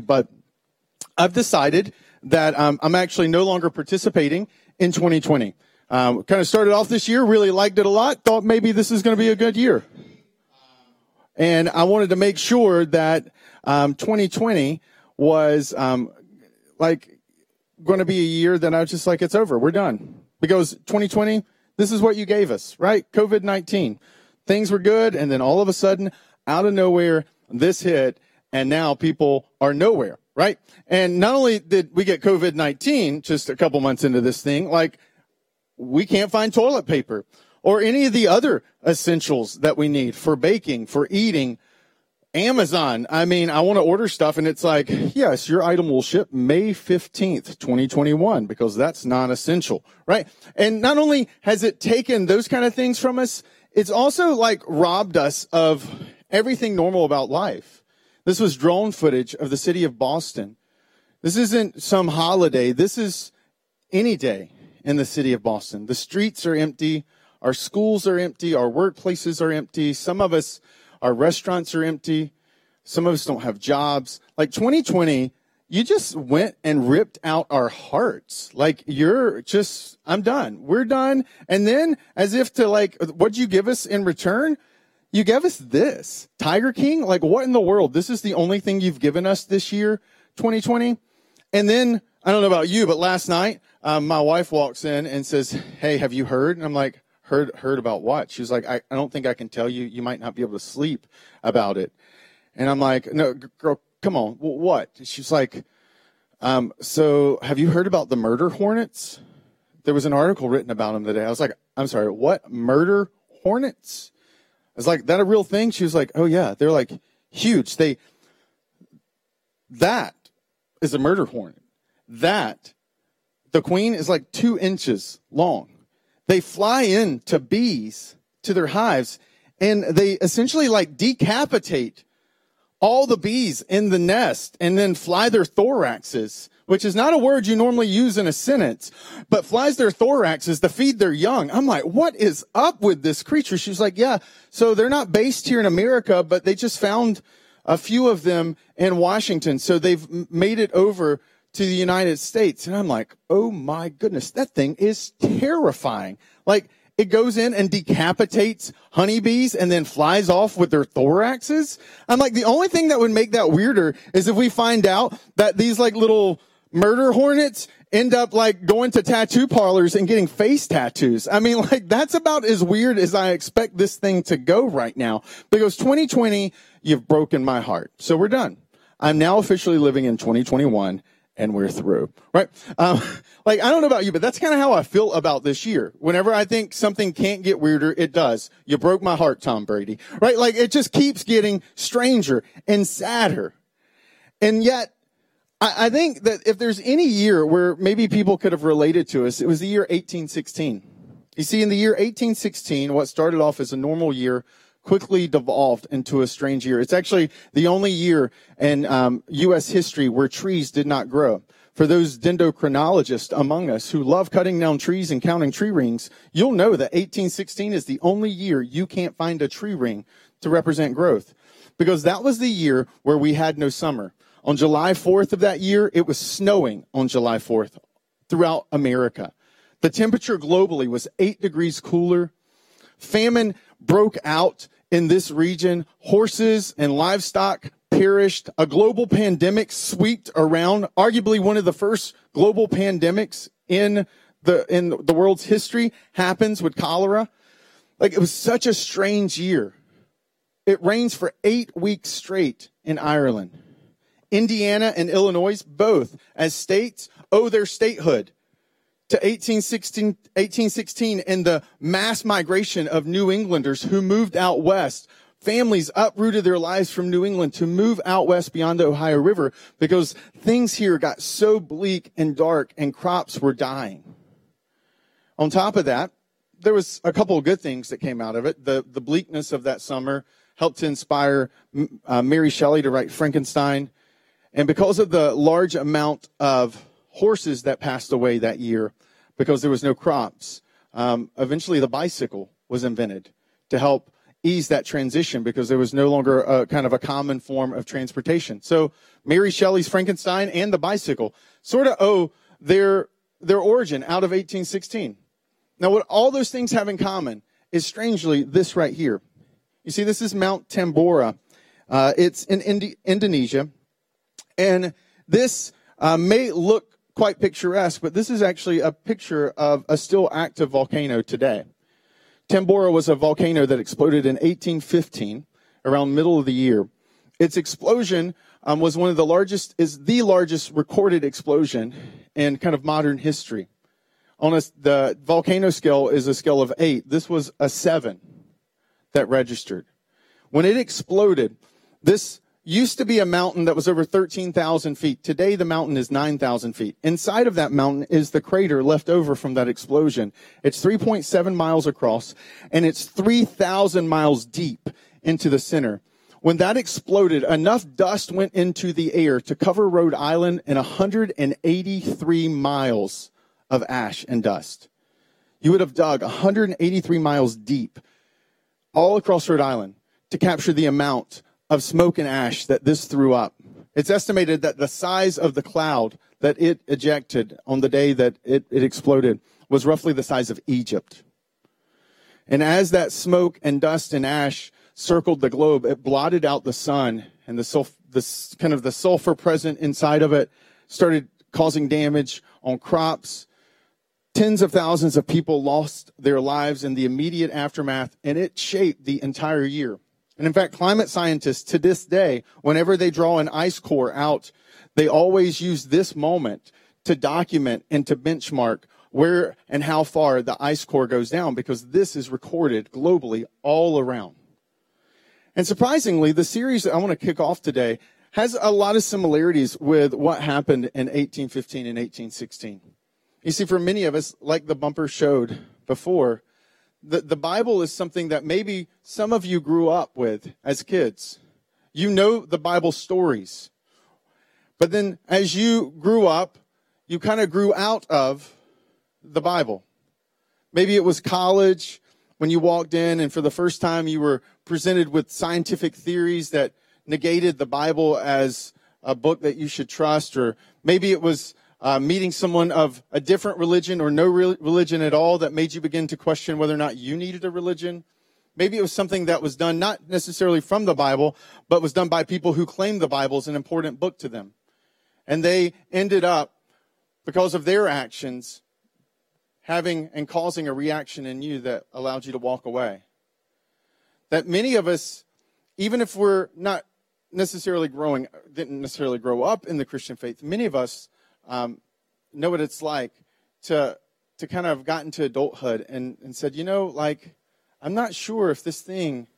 but I've decided that I'm actually no longer participating in 2020. Kind of started off this year, really liked it a lot, thought maybe this is going to be a good year. And I wanted to make sure that 2020 was going to be a year that I was just like, it's over, we're done. Because 2020, this is what you gave us, right? COVID-19. Things were good, and then all of a sudden, out of nowhere, this hit, and now people are nowhere, right? And not only did we get COVID-19 just a couple months into this thing, we can't find toilet paper or any of the other essentials that we need for baking, for eating. Amazon, I want to order stuff, and it's like, yes, your item will ship May 15th, 2021, because that's not essential, right? And not only has it taken those kind of things from us, it's also robbed us of everything normal about life. This was drone footage of the city of Boston. This isn't some holiday. This is any day in the city of Boston. The streets are empty. Our schools are empty. Our workplaces are empty. Some of us, our restaurants are empty. Some of us don't have jobs. 2020, you just went and ripped out our hearts. I'm done. We're done. And then as if to what'd you give us in return? You gave us this. Tiger King? What in the world? This is the only thing you've given us this year, 2020. And then, I don't know about you, but last night, my wife walks in and says, hey, have you heard? And I'm like, heard about what? She was like, I don't think I can tell you. You might not be able to sleep about it. And I'm like, no, girl, come on. What? She's like, so have you heard about the murder hornets? There was an article written about them today. I was like, I'm sorry, what? Murder hornets? I was like, that a real thing? She was like, oh yeah, they're huge. That is a murder hornet. That the queen is 2 inches long. They fly into bees, to their hives, and they essentially decapitate all the bees in the nest and then fly their thoraxes, which is not a word you normally use in a sentence, but flies their thoraxes to feed their young. I'm like, what is up with this creature? She's like, yeah, so they're not based here in America, but they just found a few of them in Washington. So they've made it over to the United States. And I'm like, oh my goodness, that thing is terrifying. It goes in and decapitates honeybees and then flies off with their thoraxes. I'm like, the only thing that would make that weirder is if we find out that these little murder hornets end up going to tattoo parlors and getting face tattoos. That's about as weird as I expect this thing to go right now. Because 2020, you've broken my heart. So we're done. I'm now officially living in 2021. And we're through, right? I don't know about you, but that's kind of how I feel about this year. Whenever I think something can't get weirder, it does. You broke my heart, Tom Brady, right? It just keeps getting stranger and sadder. And yet, I think that if there's any year where maybe people could have related to us, it was the year 1816. You see, in the year 1816, what started off as a normal year quickly devolved into a strange year. It's actually the only year in U.S. history where trees did not grow. For those dendrochronologists among us who love cutting down trees and counting tree rings, you'll know that 1816 is the only year you can't find a tree ring to represent growth, because that was the year where we had no summer. On July 4th of that year, it was snowing on July 4th throughout America. The temperature globally was 8 degrees cooler. Famine broke out in this region. Horses and livestock perished. A global pandemic swept around, arguably one of the first global pandemics in the world's history, happens with cholera. It was such a strange year. It rains for 8 weeks straight in Ireland. Indiana and Illinois, both as states, owe their statehood to 1816 and the mass migration of New Englanders who moved out west. Families uprooted their lives from New England to move out west beyond the Ohio River because things here got so bleak and dark and crops were dying. On top of that, there was a couple of good things that came out of it. The bleakness of that summer helped to inspire Mary Shelley to write Frankenstein. And because of the large amount of horses that passed away that year because there was no crops, eventually the bicycle was invented to help ease that transition because there was no longer a kind of a common form of transportation. So Mary Shelley's Frankenstein and the bicycle sort of owe their origin out of 1816. Now, what all those things have in common is strangely this right here. You see, this is Mount Tambora. It's in Indonesia. And this may look quite picturesque, but this is actually a picture of a still active volcano today. Tambora was a volcano that exploded in 1815, around middle of the year. Its explosion was one of the largest, is the largest recorded explosion in kind of modern history. The volcano scale is a scale of 8. This was a 7 that registered. When it exploded, this used to be a mountain that was over 13,000 feet. Today, the mountain is 9,000 feet. Inside of that mountain is the crater left over from that explosion. It's 3.7 miles across, and it's 3,000 miles deep into the center. When that exploded, enough dust went into the air to cover Rhode Island in 183 miles of ash and dust. You would have dug 183 miles deep all across Rhode Island to capture the amount of smoke and ash that this threw up. It's estimated that the size of the cloud that it ejected on the day that it exploded was roughly the size of Egypt. And as that smoke and dust and ash circled the globe, it blotted out the sun, and the sulfur present inside of it started causing damage on crops. Tens of thousands of people lost their lives in the immediate aftermath, and it shaped the entire year. And in fact, climate scientists to this day, whenever they draw an ice core out, they always use this moment to document and to benchmark where and how far the ice core goes down, because this is recorded globally all around. And surprisingly, the series that I want to kick off today has a lot of similarities with what happened in 1815 and 1816. You see, for many of us, like the bumper showed before, the Bible is something that maybe some of you grew up with as kids. You know the Bible stories. But then as you grew up, you kind of grew out of the Bible. Maybe it was college when you walked in and for the first time you were presented with scientific theories that negated the Bible as a book that you should trust. Or maybe it was meeting someone of a different religion or no religion at all that made you begin to question whether or not you needed a religion. Maybe it was something that was done not necessarily from the Bible, but was done by people who claimed the Bible is an important book to them. And they ended up, because of their actions, having and causing a reaction in you that allowed you to walk away. That many of us, even if we're not necessarily didn't necessarily grow up in the Christian faith, many of us know what it's like to kind of gotten to adulthood and said, you know, like, I'm not sure if this thing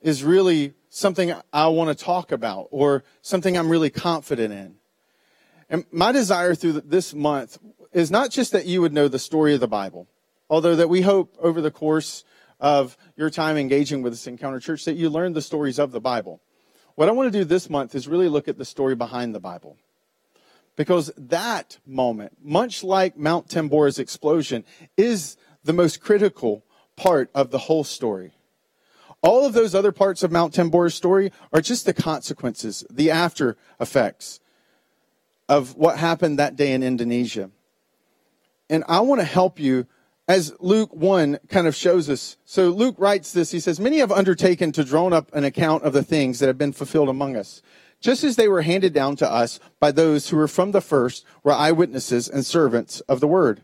is really something I want to talk about or something I'm really confident in. And my desire through this month is not just that you would know the story of the Bible, although that we hope over the course of your time engaging with us in Encounter Church that you learn the stories of the Bible. What I want to do this month is really look at the story behind the Bible. Because that moment, much like Mount Tambora's explosion, is the most critical part of the whole story. All of those other parts of Mount Tambora's story are just the consequences, the after effects of what happened that day in Indonesia. And I want to help you, as Luke 1 kind of shows us. So Luke writes this, he says, "Many have undertaken to draw up an account of the things that have been fulfilled among us, just as they were handed down to us by those who were from the first, were eyewitnesses and servants of the word.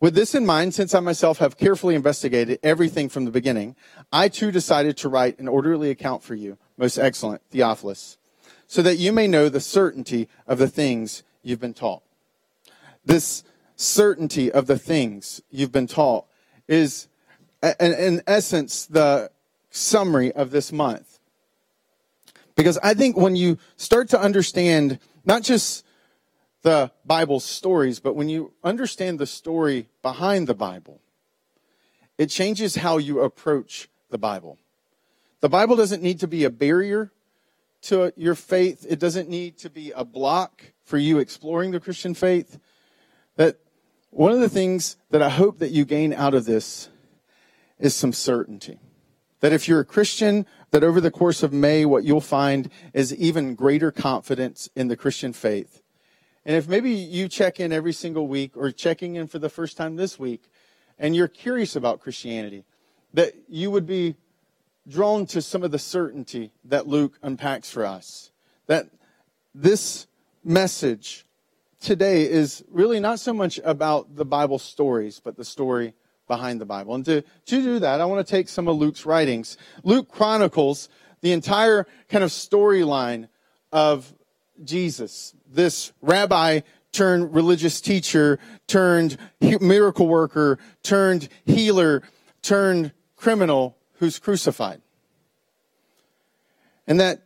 With this in mind, since I myself have carefully investigated everything from the beginning, I too decided to write an orderly account for you, most excellent Theophilus, so that you may know the certainty of the things you've been taught." This certainty of the things you've been taught is, in essence, the summary of this month. Because I think when you start to understand not just the Bible's stories, but when you understand the story behind the Bible, it changes how you approach the Bible. The Bible doesn't need to be a barrier to your faith. It doesn't need to be a block for you exploring the Christian faith. That one of the things that I hope that you gain out of this is some certainty. that if you're a Christian, that over the course of May, what you'll find is even greater confidence in the Christian faith. And if maybe you check in every single week or checking in for the first time this week, and you're curious about Christianity, that you would be drawn to some of the certainty that Luke unpacks for us. That this message today is really not so much about the Bible stories, but the story behind the Bible. And to do that, I want to take some of Luke's writings. Luke chronicles the entire kind of storyline of Jesus, this rabbi turned religious teacher, turned miracle worker, turned healer, turned criminal who's crucified. And that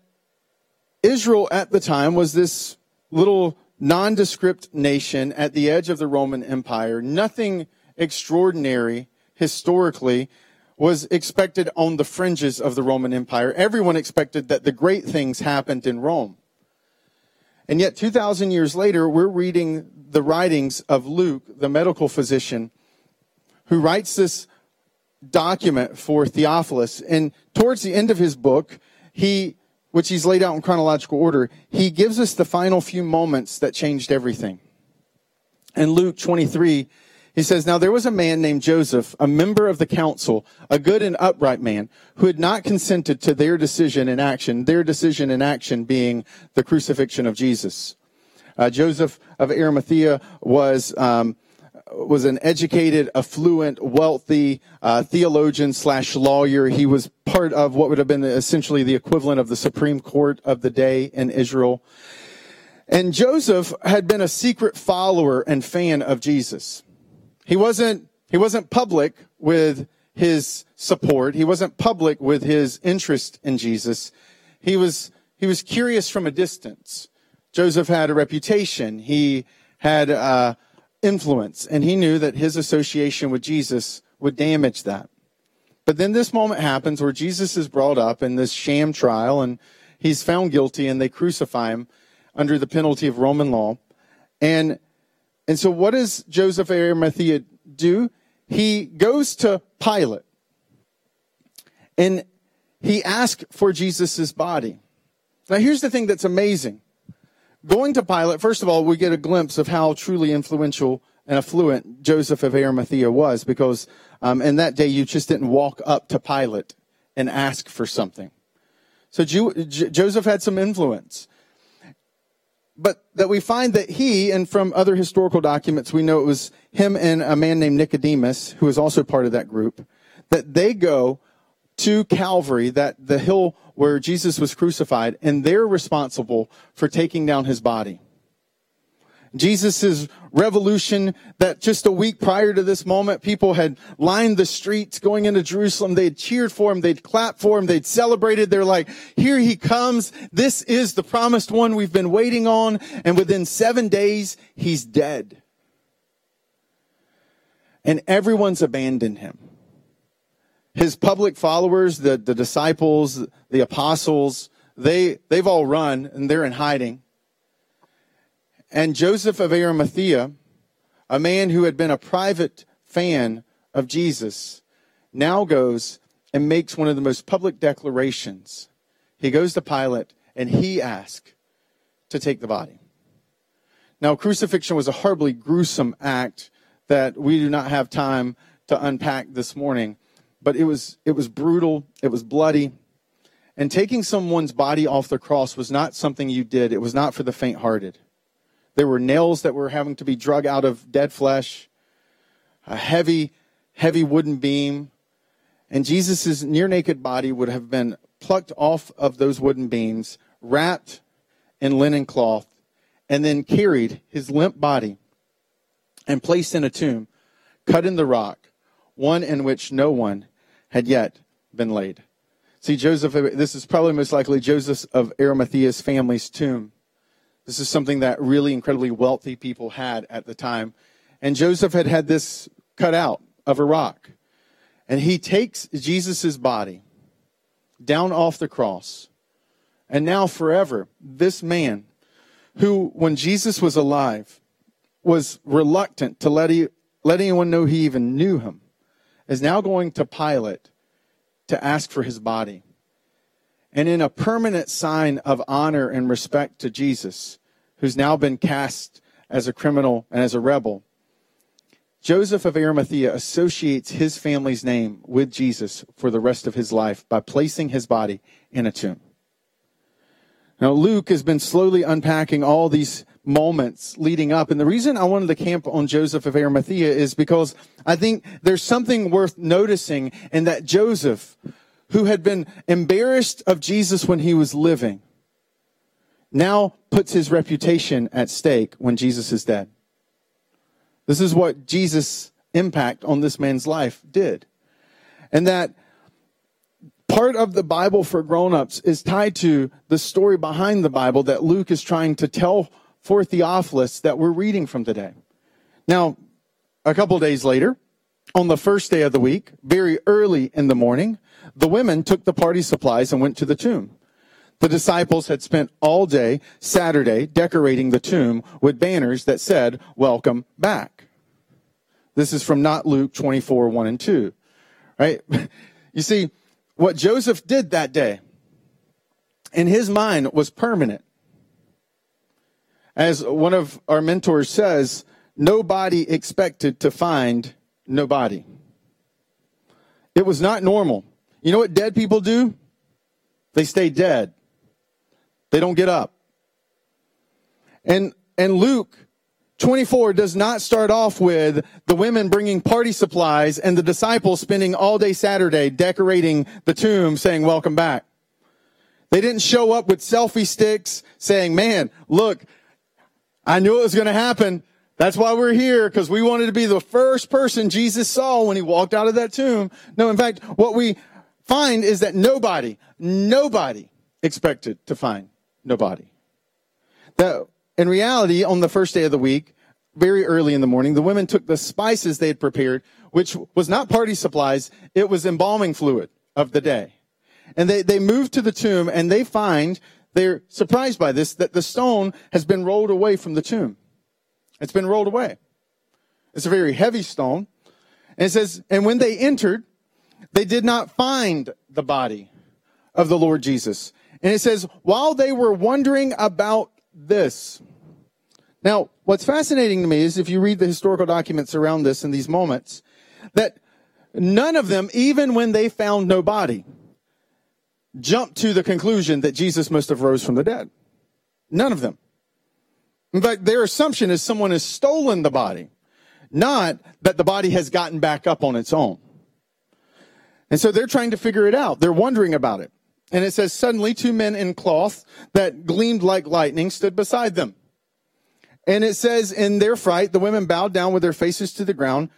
Israel at the time was this little nondescript nation at the edge of the Roman Empire. Nothing extraordinary historically was expected on the fringes of the Roman Empire. Everyone expected that the great things happened in Rome. And yet 2,000 years later, we're reading the writings of Luke, the medical physician, who writes this document for Theophilus. And towards the end of his book, which he's laid out in chronological order, he gives us the final few moments that changed everything. In Luke 23, he says, "Now there was a man named Joseph, a member of the council, a good and upright man, who had not consented to their decision in action being the crucifixion of Jesus." Joseph of Arimathea was an educated, affluent, wealthy theologian / lawyer. He was part of what would have been essentially the equivalent of the Supreme Court of the day in Israel. And Joseph had been a secret follower and fan of Jesus. He wasn't public with his support. He wasn't public with his interest in Jesus. He was curious from a distance. Joseph had a reputation. He had influence, and he knew that his association with Jesus would damage that. But then this moment happens where Jesus is brought up in this sham trial, and he's found guilty, and they crucify him under the penalty of Roman law. And so what does Joseph of Arimathea do? He goes to Pilate, and he asks for Jesus' body. Now, here's the thing that's amazing. Going to Pilate, first of all, we get a glimpse of how truly influential and affluent Joseph of Arimathea was, because in that day, you just didn't walk up to Pilate and ask for something. So Joseph had some influence. But that we find that he, and from other historical documents, we know it was him and a man named Nicodemus, who was also part of that group, that they go to Calvary, that the hill where Jesus was crucified, and they're responsible for taking down his body. Jesus's revolution that just a week prior to this moment, people had lined the streets going into Jerusalem. They had cheered for him. They'd clapped for him. They'd celebrated. They're like, here he comes. This is the promised one we've been waiting on. And within 7 days, he's dead. And everyone's abandoned him. His public followers, the disciples, the apostles, they've all run and they're in hiding. And Joseph of Arimathea, a man who had been a private fan of Jesus, now goes and makes one of the most public declarations. He goes to Pilate and he asks to take the body. Now, crucifixion was a horribly gruesome act that we do not have time to unpack this morning. But it was brutal, it was bloody. And taking someone's body off the cross was not something you did. It was not for the faint-hearted. There were nails that were having to be drug out of dead flesh, a heavy, heavy wooden beam. And Jesus' near-naked body would have been plucked off of those wooden beams, wrapped in linen cloth, and then carried, his limp body, and placed in a tomb, cut in the rock, one in which no one had yet been laid. See, this is probably most likely Joseph of Arimathea's family's tomb. This is something that really incredibly wealthy people had at the time. And Joseph had this cut out of a rock. And he takes Jesus' body down off the cross. And now forever, this man who, when Jesus was alive, was reluctant to let anyone know he even knew him, is now going to Pilate to ask for his body. And in a permanent sign of honor and respect to Jesus, who's now been cast as a criminal and as a rebel, Joseph of Arimathea associates his family's name with Jesus for the rest of his life by placing his body in a tomb. Now, Luke has been slowly unpacking all these moments leading up. And the reason I wanted to camp on Joseph of Arimathea is because I think there's something worth noticing in that Joseph, who had been embarrassed of Jesus when he was living, now puts his reputation at stake when Jesus is dead. This is what Jesus' impact on this man's life did. And that part of the Bible for grown-ups is tied to the story behind the Bible that Luke is trying to tell for Theophilus that we're reading from today. Now, a couple days later, on the first day of the week, very early in the morning, the women took the party supplies and went to the tomb. The disciples had spent all day Saturday decorating the tomb with banners that said, "Welcome back." This is from not Luke 24:1-2, right? You see, what Joseph did that day in his mind was permanent. As one of our mentors says, nobody expected to find nobody. It was not normal. You know what dead people do? They stay dead. They don't get up. And Luke 24 does not start off with the women bringing party supplies and the disciples spending all day Saturday decorating the tomb saying, "Welcome back." They didn't show up with selfie sticks saying, "Man, look, I knew it was going to happen. That's why we're here, because we wanted to be the first person Jesus saw when he walked out of that tomb." No, in fact, what we find is that nobody expected to find nobody. That in reality, on the first day of the week, very early in the morning, the women took the spices they had prepared, which was not party supplies. It was embalming fluid of the day. And they moved to the tomb, and they find, they're surprised by this, that the stone has been rolled away from the tomb. It's been rolled away. It's a very heavy stone. And it says, and when they entered, they did not find the body of the Lord Jesus. And it says, while they were wondering about this. Now, what's fascinating to me is if you read the historical documents around this in these moments, that none of them, even when they found no body, jumped to the conclusion that Jesus must have rose from the dead. None of them. In fact, their assumption is someone has stolen the body, not that the body has gotten back up on its own. And so they're trying to figure it out. They're wondering about it. And it says, suddenly 2 men in cloth that gleamed like lightning stood beside them. And it says, in their fright, the women bowed down with their faces to the ground.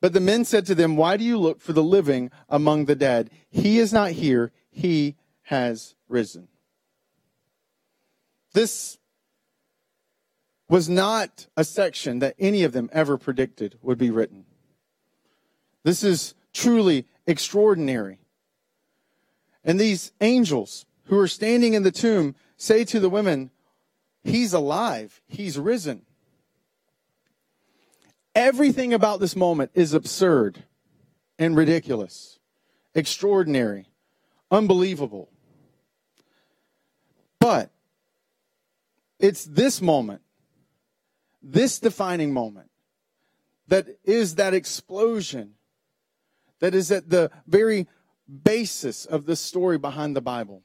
But the men said to them, "Why do you look for the living among the dead? He is not here. He has risen." This was not a section that any of them ever predicted would be written. This is truly extraordinary. And these angels who are standing in the tomb say to the women, "He's alive. He's risen." Everything about this moment is absurd and ridiculous, extraordinary, unbelievable. But it's this moment, this defining moment, that is that explosion that is at the very basis of the story behind the Bible.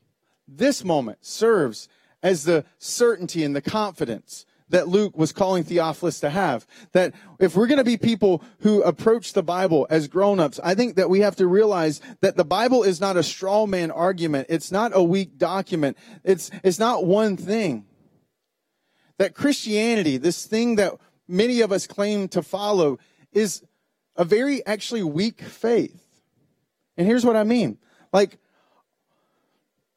This moment serves as the certainty and the confidence that Luke was calling Theophilus to have. That if we're going to be people who approach the Bible as grown-ups, I think that we have to realize that the Bible is not a straw man argument. It's not a weak document. It's not one thing. That Christianity, this thing that many of us claim to follow, is a very actually weak faith. And here's what I mean. Like,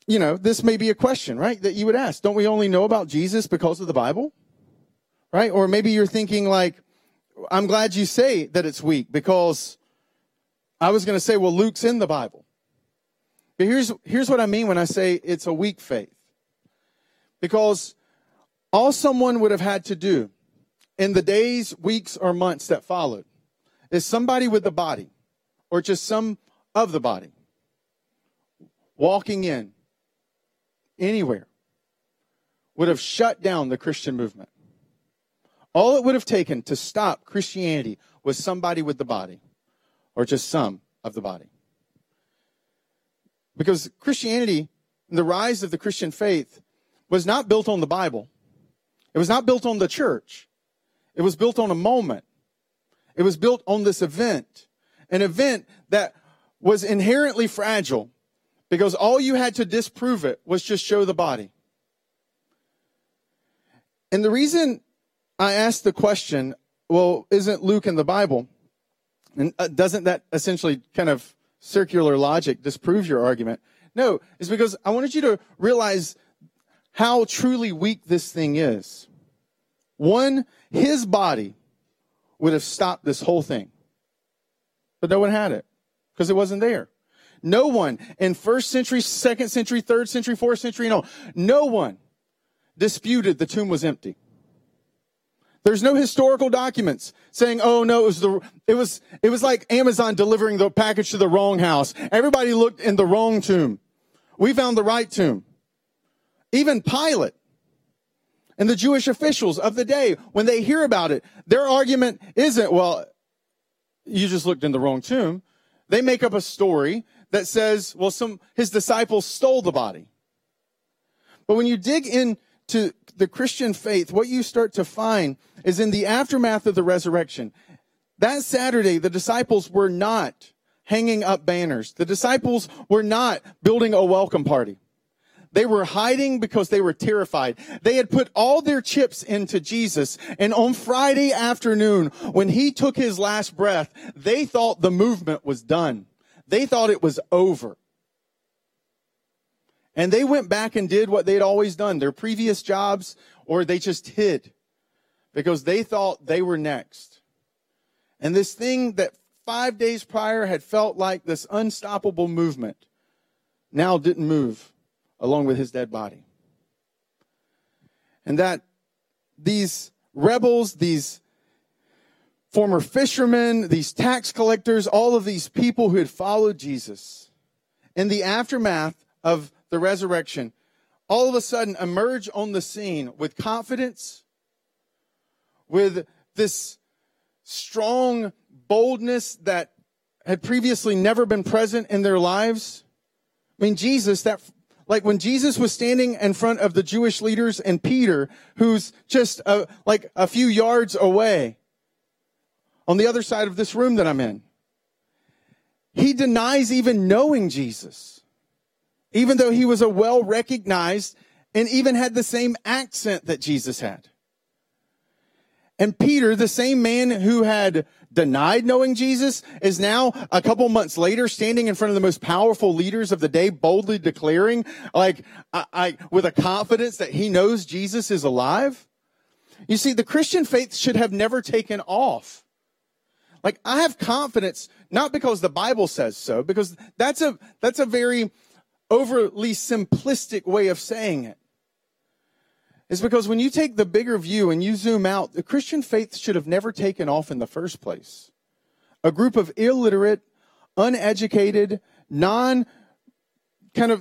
you know, this may be a question, right, that you would ask. Don't we only know about Jesus because of the Bible? Right? Or maybe you're thinking like, I'm glad you say that it's weak because I was going to say, well, Luke's in the Bible. But here's what I mean when I say it's a weak faith. Because all someone would have had to do in the days, weeks, or months that followed is somebody with the body, or just some of the body, walking in anywhere would have shut down the Christian movement. All it would have taken to stop Christianity was somebody with the body, or just some of the body. Because Christianity, the rise of the Christian faith, was not built on the Bible. It was not built on the church. It was built on a moment. It was built on this event, an event that was inherently fragile because all you had to disprove it was just show the body. And the reason I asked the question, well, isn't Luke in the Bible? And doesn't that essentially kind of circular logic disprove your argument? No, it's because I wanted you to realize how truly weak this thing is. One, his body would have stopped this whole thing. But no one had it because it wasn't there. No one in 1st century, 2nd century, 3rd century, 4th century, no one disputed the tomb was empty. There's no historical documents saying, oh, no, it was like Amazon delivering the package to the wrong house. Everybody looked in the wrong tomb. We found the right tomb. Even Pilate and the Jewish officials of the day, when they hear about it, their argument isn't, well, you just looked in the wrong tomb. They make up a story that says, well, his disciples stole the body. But when you dig into the Christian faith, what you start to find is in the aftermath of the resurrection. That Saturday, the disciples were not hanging up banners. The disciples were not building a welcome party. They were hiding because they were terrified. They had put all their chips into Jesus. And on Friday afternoon, when he took his last breath, they thought the movement was done. They thought it was over. And they went back and did what they'd always done, their previous jobs, or they just hid because they thought they were next. And this thing that 5 days prior had felt like this unstoppable movement now didn't move along with his dead body. And that these rebels, these former fishermen, these tax collectors, all of these people who had followed Jesus in the aftermath of the resurrection, all of a sudden emerge on the scene with confidence, with this strong boldness that had previously never been present in their lives. I mean, like when Jesus was standing in front of the Jewish leaders and Peter, who's just like a few yards away on the other side of this room that I'm in, he denies even knowing Jesus, even though he was a well-recognized and even had the same accent that Jesus had. And Peter, the same man who had denied knowing Jesus, is now a couple months later standing in front of the most powerful leaders of the day, boldly declaring, like, I with a confidence that he knows Jesus is alive. You see, the Christian faith should have never taken off. Like, I have confidence, not because the Bible says so, because that's a very overly simplistic way of saying it. It's because when you take the bigger view and you zoom out, the Christian faith should have never taken off in the first place. A group of illiterate, uneducated,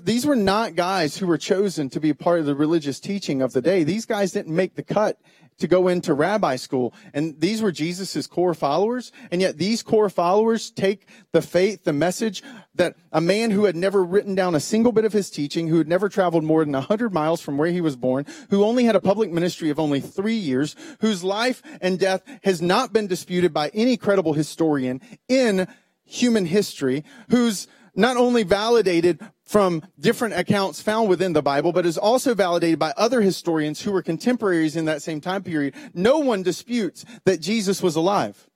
these were not guys who were chosen to be a part of the religious teaching of the day. These guys didn't make the cut to go into rabbi school. And these were Jesus's core followers. And yet these core followers take the faith, the message that a man who had never written down a single bit of his teaching, who had never traveled more than 100 miles from where he was born, who only had a public ministry of only 3 years, whose life and death has not been disputed by any credible historian in human history, who's not only validated from different accounts found within the Bible, but is also validated by other historians who were contemporaries in that same time period. No one disputes that Jesus was alive.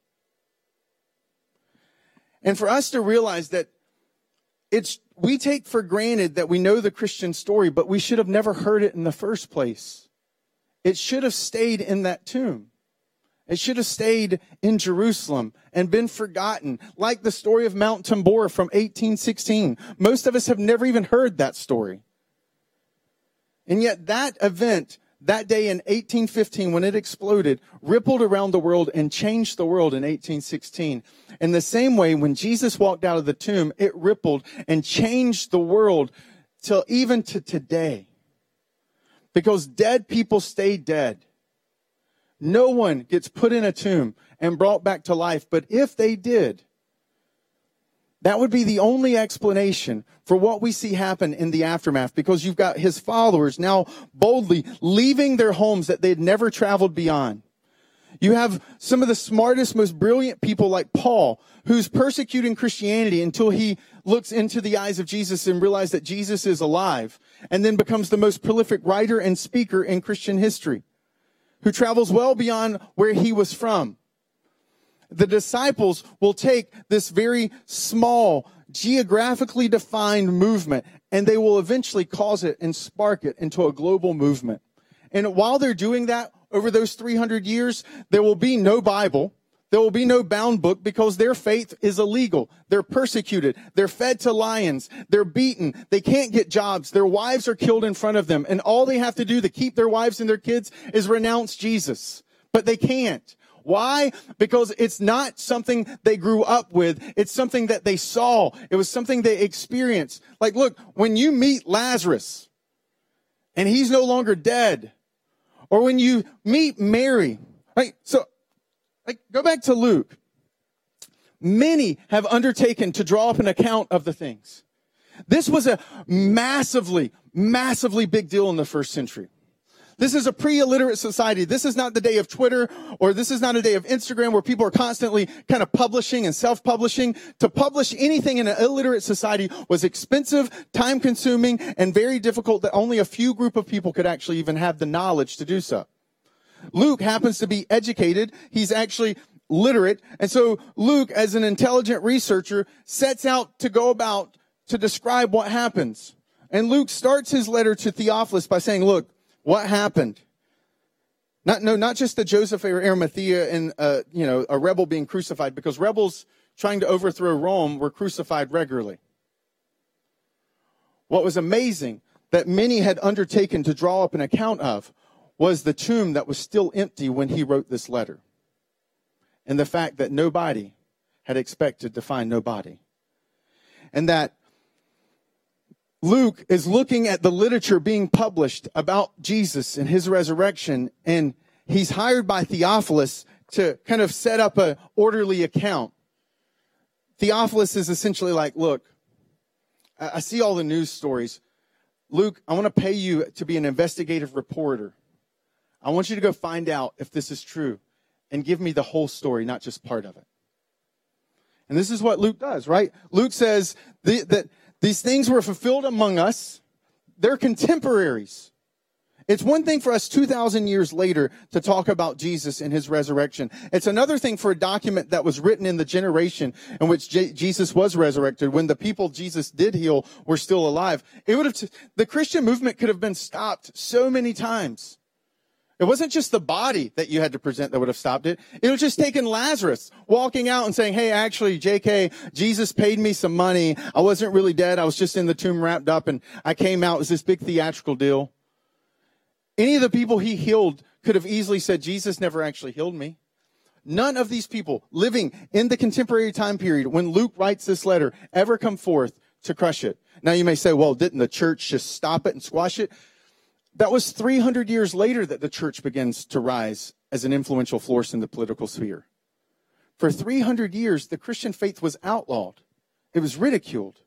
And for us to realize that we take for granted that we know the Christian story, but we should have never heard it in the first place. It should have stayed in that tomb. It should have stayed in Jerusalem and been forgotten, like the story of Mount Tambora from 1816. Most of us have never even heard that story. And yet that event, That day in 1815, when it exploded, rippled around the world and changed the world in 1816. In the same way, when Jesus walked out of the tomb, it rippled and changed the world till even to today. Because dead people stay dead. No one gets put in a tomb and brought back to life. But if they did, that would be the only explanation for what we see happen in the aftermath, because you've got his followers now boldly leaving their homes that they'd never traveled beyond. You have some of the smartest, most brilliant people like Paul, who's persecuting Christianity until he looks into the eyes of Jesus and realizes that Jesus is alive, and then becomes the most prolific writer and speaker in Christian history, who travels well beyond where he was from. The disciples will take this very small, geographically defined movement, and they will eventually cause it and spark it into a global movement. And while they're doing that, over those 300 years, there will be no Bible. There will be no bound book, because their faith is illegal. They're persecuted. They're fed to lions. They're beaten. They can't get jobs. Their wives are killed in front of them. And all they have to do to keep their wives and their kids is renounce Jesus. But they can't. Why? Because it's not something they grew up with. It's something that they saw. It was something they experienced. Like, look, when you meet Lazarus and he's no longer dead, or when you meet Mary, right? So, go back to Luke. Many have undertaken to draw up an account of the things. This was a massively, massively big deal in the first century. This is a pre-illiterate society. This is not the day of Twitter, or this is not a day of Instagram where people are constantly kind of publishing and self-publishing. To publish anything in an illiterate society was expensive, time-consuming, and very difficult, that only a few group of people could actually even have the knowledge to do so. Luke happens to be educated. He's actually literate. And so Luke, as an intelligent researcher, sets out to go about to describe what happens. And Luke starts his letter to Theophilus by saying, look, what happened? Not just the Joseph of Arimathea and a rebel being crucified, because rebels trying to overthrow Rome were crucified regularly. What was amazing that many had undertaken to draw up an account of was the tomb that was still empty when he wrote this letter, and the fact that nobody had expected to find nobody, and that Luke is looking at the literature being published about Jesus and his resurrection, and he's hired by Theophilus to kind of set up an orderly account. Theophilus is essentially like, look, I see all the news stories. Luke, I want to pay you to be an investigative reporter. I want you to go find out if this is true and give me the whole story, not just part of it. And this is what Luke does, right? Luke says that these things were fulfilled among us. They're contemporaries. It's one thing for us 2,000 years later to talk about Jesus and his resurrection. It's another thing for a document that was written in the generation in which Jesus was resurrected, when the people Jesus did heal were still alive. The Christian movement could have been stopped so many times. It wasn't just the body that you had to present that would have stopped it. It was just taking Lazarus walking out and saying, hey, actually, JK, Jesus paid me some money. I wasn't really dead. I was just in the tomb wrapped up, and I came out. It was this big theatrical deal. Any of the people he healed could have easily said, Jesus never actually healed me. None of these people living in the contemporary time period when Luke writes this letter ever come forth to crush it. Now you may say, well, didn't the church just stop it and squash it? That was 300 years later that the church begins to rise as an influential force in the political sphere. For 300 years, the Christian faith was outlawed. It was ridiculed.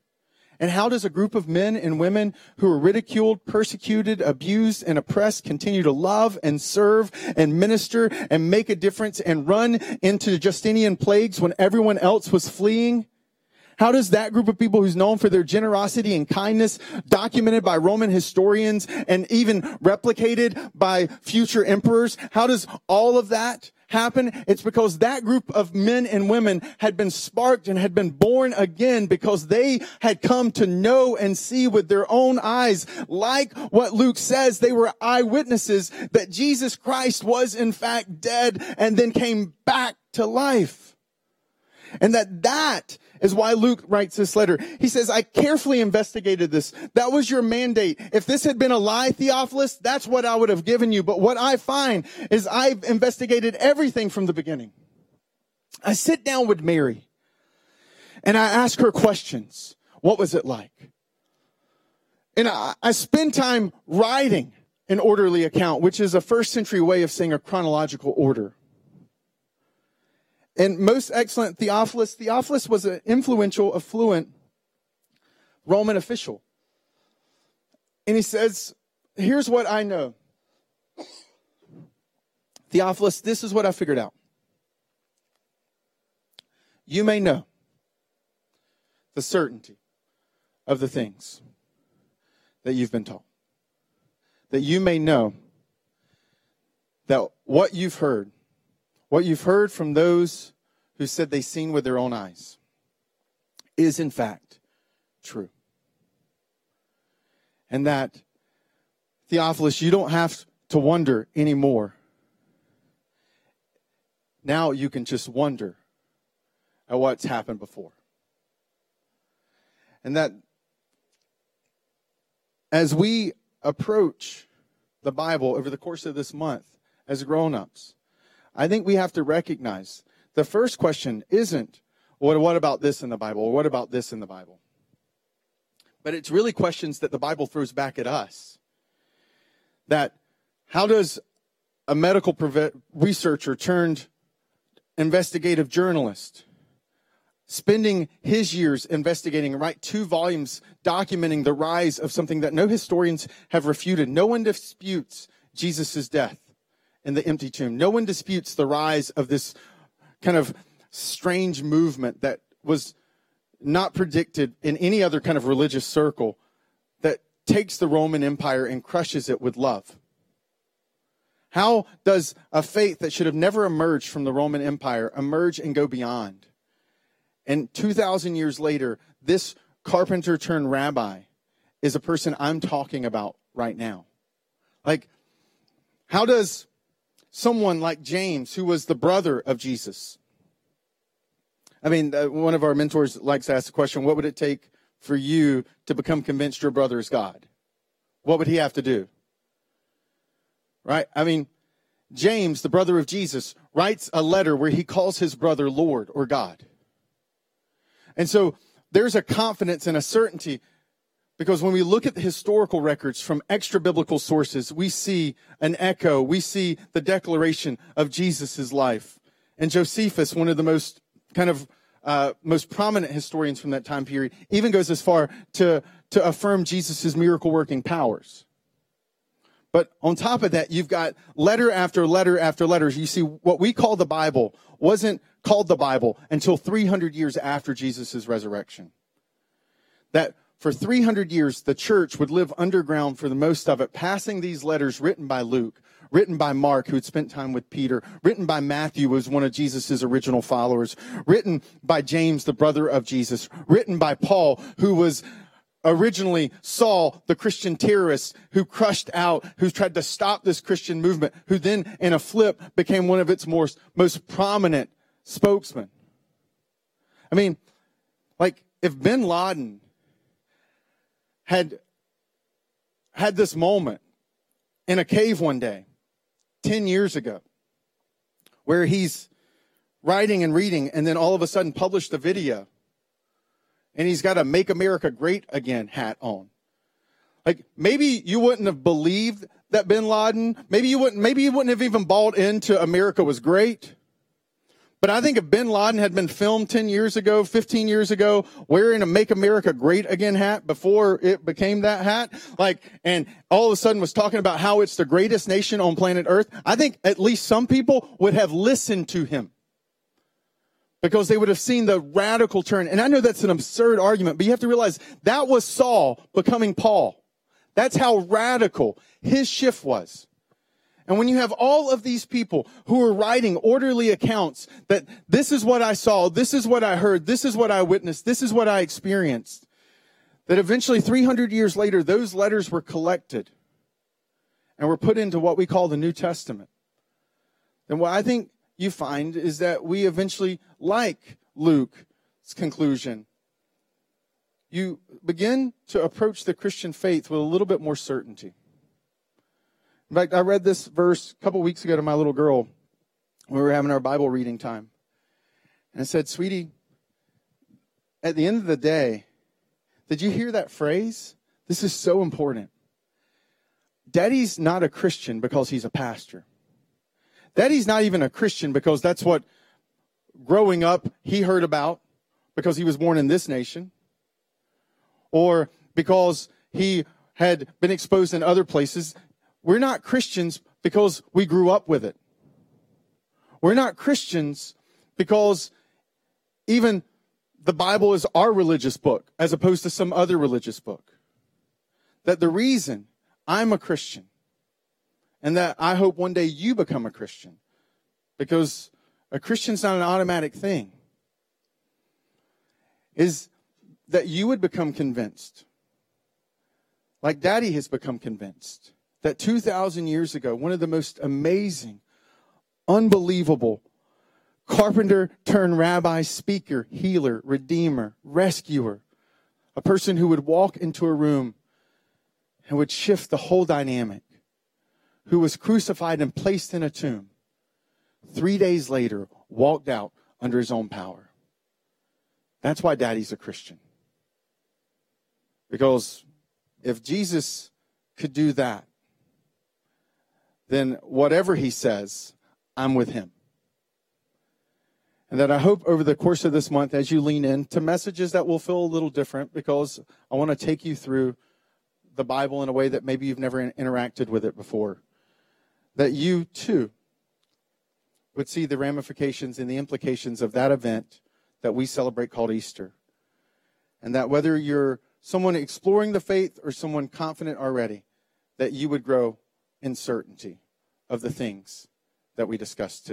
And how does a group of men and women who are ridiculed, persecuted, abused, and oppressed continue to love and serve and minister and make a difference and run into Justinian plagues when everyone else was fleeing? How does that group of people who's known for their generosity and kindness, documented by Roman historians and even replicated by future emperors, how does all of that happen? It's because that group of men and women had been sparked and had been born again, because they had come to know and see with their own eyes, like what Luke says, they were eyewitnesses that Jesus Christ was in fact dead and then came back to life. And that is why Luke writes this letter. He says, I carefully investigated this. That was your mandate. If this had been a lie, Theophilus, that's what I would have given you. But what I find is I've investigated everything from the beginning. I sit down with Mary and I ask her questions. What was it like? And I spend time writing an orderly account, which is a first century way of saying a chronological order. And most excellent Theophilus. Theophilus was an influential, affluent Roman official. And he says, here's what I know. Theophilus, this is what I figured out. You may know the certainty of the things that you've been taught. That you may know that what you've heard from those who said they seen with their own eyes is in fact true. And that, Theophilus, you don't have to wonder anymore. Now you can just wonder at what's happened before. And that as we approach the Bible over the course of this month as grown-ups, I think we have to recognize the first question isn't, well, what about this in the Bible? Or what about this in the Bible? But it's really questions that the Bible throws back at us. That how does a medical researcher turned investigative journalist, spending his years investigating, write 2 volumes documenting the rise of something that no historians have refuted. No one disputes Jesus' death in the empty tomb. No one disputes the rise of this kind of strange movement that was not predicted in any other kind of religious circle that takes the Roman Empire and crushes it with love. How does a faith that should have never emerged from the Roman Empire emerge and go beyond? And 2,000 years later, this carpenter turned rabbi is a person I'm talking about right now. Like, how does someone like James, who was the brother of Jesus? I mean, one of our mentors likes to ask the question, what would it take for you to become convinced your brother is God? What would he have to do? Right? I mean, James, the brother of Jesus, writes a letter where he calls his brother Lord or God. And so there's a confidence and a certainty because when we look at the historical records from extra-biblical sources, we see an echo. We see the declaration of Jesus' life. And Josephus, one of the most kind of most prominent historians from that time period, even goes as far to affirm Jesus' miracle-working powers. But on top of that, you've got letter after letter after letter. You see, what we call the Bible wasn't called the Bible until 300 years after Jesus' resurrection. That for 300 years, the church would live underground for the most of it, passing these letters written by Luke, written by Mark, who had spent time with Peter, written by Matthew, who was one of Jesus' original followers, written by James, the brother of Jesus, written by Paul, who was originally Saul, the Christian terrorist who crushed out, who tried to stop this Christian movement, who then, in a flip, became one of its most prominent spokesman. I mean, like, if Bin Laden had this moment in a cave one day, 10 years ago, where he's writing and reading and then all of a sudden published a video and he's got a Make America Great Again hat on. Like, maybe you wouldn't have believed that Bin Laden, maybe you wouldn't have even bought into America was great. But I think if Bin Laden had been filmed 10 years ago, 15 years ago, wearing a Make America Great Again hat before it became that hat, like, and all of a sudden was talking about how it's the greatest nation on planet Earth, I think at least some people would have listened to him because they would have seen the radical turn. And I know that's an absurd argument, but you have to realize that was Saul becoming Paul. That's how radical his shift was. And when you have all of these people who are writing orderly accounts that this is what I saw, this is what I heard, this is what I witnessed, this is what I experienced, that eventually 300 years later, those letters were collected and were put into what we call the New Testament. And what I think you find is that we eventually, like Luke, conclusion, you begin to approach the Christian faith with a little bit more certainty. In fact, I read this verse a couple weeks ago to my little girl when we were having our Bible reading time. And I said, sweetie, at the end of the day, did you hear that phrase? This is so important. Daddy's not a Christian because he's a pastor. Daddy's not even a Christian because that's what growing up he heard about because he was born in this nation. Or because he had been exposed in other places. We're not Christians because we grew up with it. We're not Christians because even the Bible is our religious book as opposed to some other religious book. That the reason I'm a Christian and that I hope one day you become a Christian, because a Christian's not an automatic thing, is that you would become convinced, like Daddy has become convinced, that 2,000 years ago, one of the most amazing, unbelievable, carpenter-turned-rabbi, speaker, healer, redeemer, rescuer, a person who would walk into a room and would shift the whole dynamic, who was crucified and placed in a tomb, 3 days later walked out under his own power. That's why Daddy's a Christian. Because if Jesus could do that, then whatever he says, I'm with him. And that I hope over the course of this month, as you lean in to messages that will feel a little different, because I want to take you through the Bible in a way that maybe you've never interacted with it before, that you too would see the ramifications and the implications of that event that we celebrate called Easter. And that whether you're someone exploring the faith or someone confident already, that you would grow in certainty of the things that we discussed today.